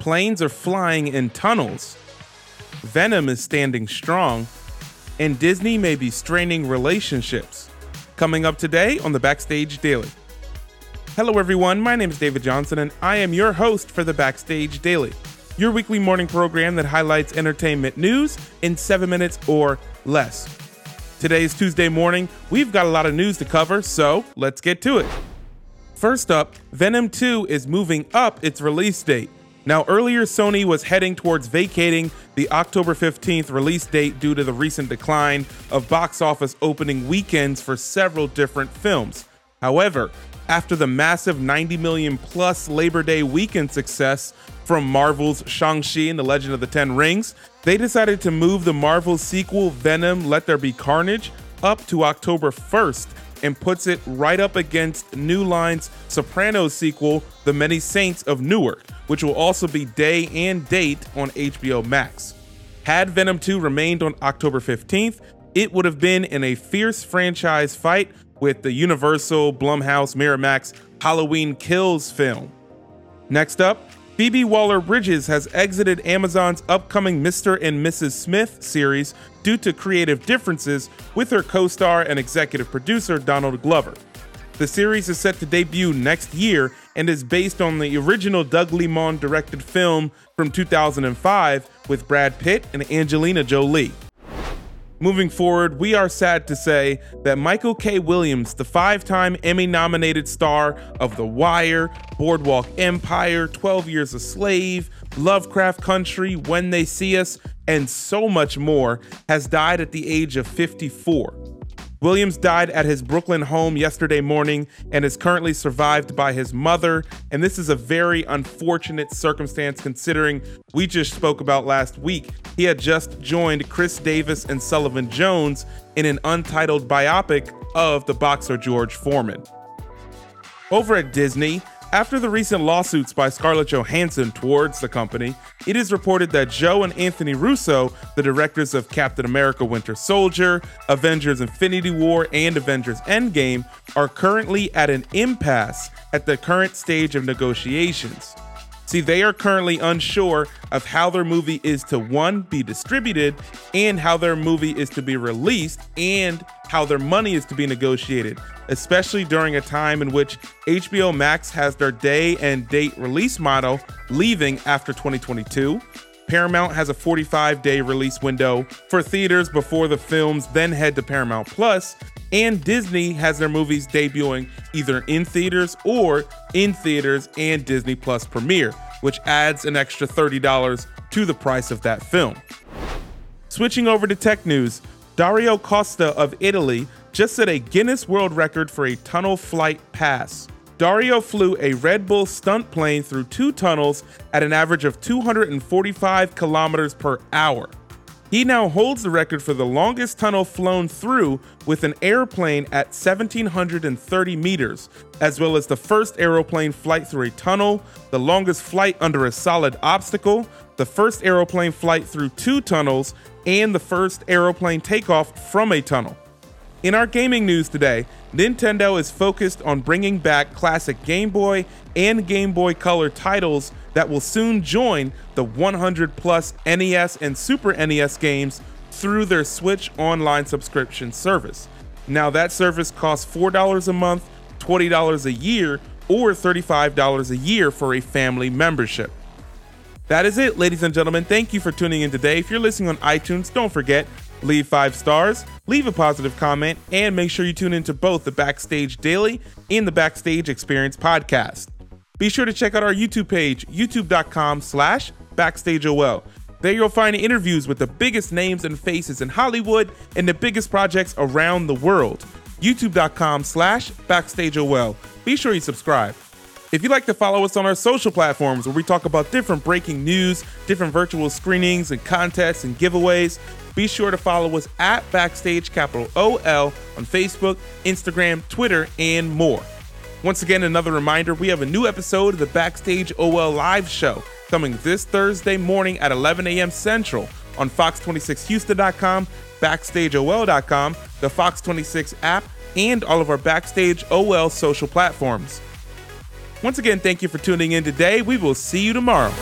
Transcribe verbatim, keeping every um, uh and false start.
Planes are flying in tunnels. Venom is standing strong. And Disney may be straining relationships. Coming up today on the Backstage Daily. Hello everyone, my name is David Johnson and I am your host for the Backstage Daily, your weekly morning program that highlights entertainment news in seven minutes or less. Today is Tuesday morning, we've got a lot of news to cover, so let's get to it. First up, Venom two is moving up its release date. Now earlier, Sony was heading towards vacating the October fifteenth release date due to the recent decline of box office opening weekends for several different films. However, after the massive ninety million plus Labor Day weekend success from Marvel's Shang-Chi and the Legend of the Ten Rings, they decided to move the Marvel sequel Venom Let There Be Carnage up to October first and puts it right up against New Line's Sopranos sequel The Many Saints of Newark, which will also be day and date on H B O Max. Had Venom two remained on October fifteenth, it would have been in a fierce franchise fight with the Universal, Blumhouse, Miramax Halloween Kills film. Next up, Phoebe Waller-Bridge has exited Amazon's upcoming Mister and Missus Smith series due to creative differences with her co-star and executive producer Donald Glover. The series is set to debut next year and is based on the original Doug Liman directed film from two thousand five with Brad Pitt and Angelina Jolie. Moving forward, we are sad to say that Michael K. Williams, the five-time Emmy-nominated star of The Wire, Boardwalk Empire, twelve years a slave, Lovecraft Country, When They See Us, and so much more, has died at the age of fifty-four. Williams died at his Brooklyn home yesterday morning and is currently survived by his mother, and this is a very unfortunate circumstance considering we just spoke about last week. He had just joined Chris Davis and Sullivan Jones in an untitled biopic of the boxer George Foreman. Over at Disney, after the recent lawsuits by Scarlett Johansson towards the company, it is reported that Joe and Anthony Russo, the directors of Captain America Winter Soldier, Avengers Infinity War, and Avengers Endgame, are currently at an impasse at the current stage of negotiations. See, they are currently unsure of how their movie is to, one, be distributed, and how their movie is to be released, and how their money is to be negotiated, especially during a time in which H B O Max has their day and date release model leaving after twenty twenty-two. Paramount has a forty-five day release window for theaters before the films then head to Paramount Plus, and Disney has their movies debuting either in theaters or in theaters and Disney Plus Premiere, which adds an extra thirty dollars to the price of that film. Switching over to tech news, Dario Costa of Italy just set a Guinness World Record for a tunnel flight pass. Dario flew a Red Bull stunt plane through two tunnels at an average of two hundred forty-five kilometers per hour. He now holds the record for the longest tunnel flown through with an airplane at one thousand seven hundred thirty meters, as well as the first aeroplane flight through a tunnel, the longest flight under a solid obstacle, the first aeroplane flight through two tunnels, and the first aeroplane takeoff from a tunnel. In our gaming news today, Nintendo is focused on bringing back classic Game Boy and Game Boy Color titles that will soon join the one hundred plus N E S and Super N E S games through their Switch online subscription service. Now that service costs four dollars a month, twenty dollars a year, or thirty-five dollars a year for a family membership. That is it, ladies and gentlemen. Thank you for tuning in today. If you're listening on iTunes, don't forget, leave five stars, leave a positive comment, and make sure you tune into both the Backstage Daily and the Backstage Experience podcast. Be sure to check out our YouTube page, youtube dot com slash backstageol. There you'll find interviews with the biggest names and faces in Hollywood and the biggest projects around the world. youtube dot com slash backstageol. Be sure you subscribe. If you'd like to follow us on our social platforms where we talk about different breaking news, different virtual screenings and contests and giveaways, be sure to follow us at Backstage capital O L on Facebook, Instagram, Twitter, and more. Once again, another reminder, we have a new episode of the Backstage O L Live Show coming this Thursday morning at eleven a m Central on fox twenty-six houston dot com, backstage O L dot com, the Fox twenty-six app, and all of our Backstage O L social platforms. Once again, thank you for tuning in today. We will see you tomorrow.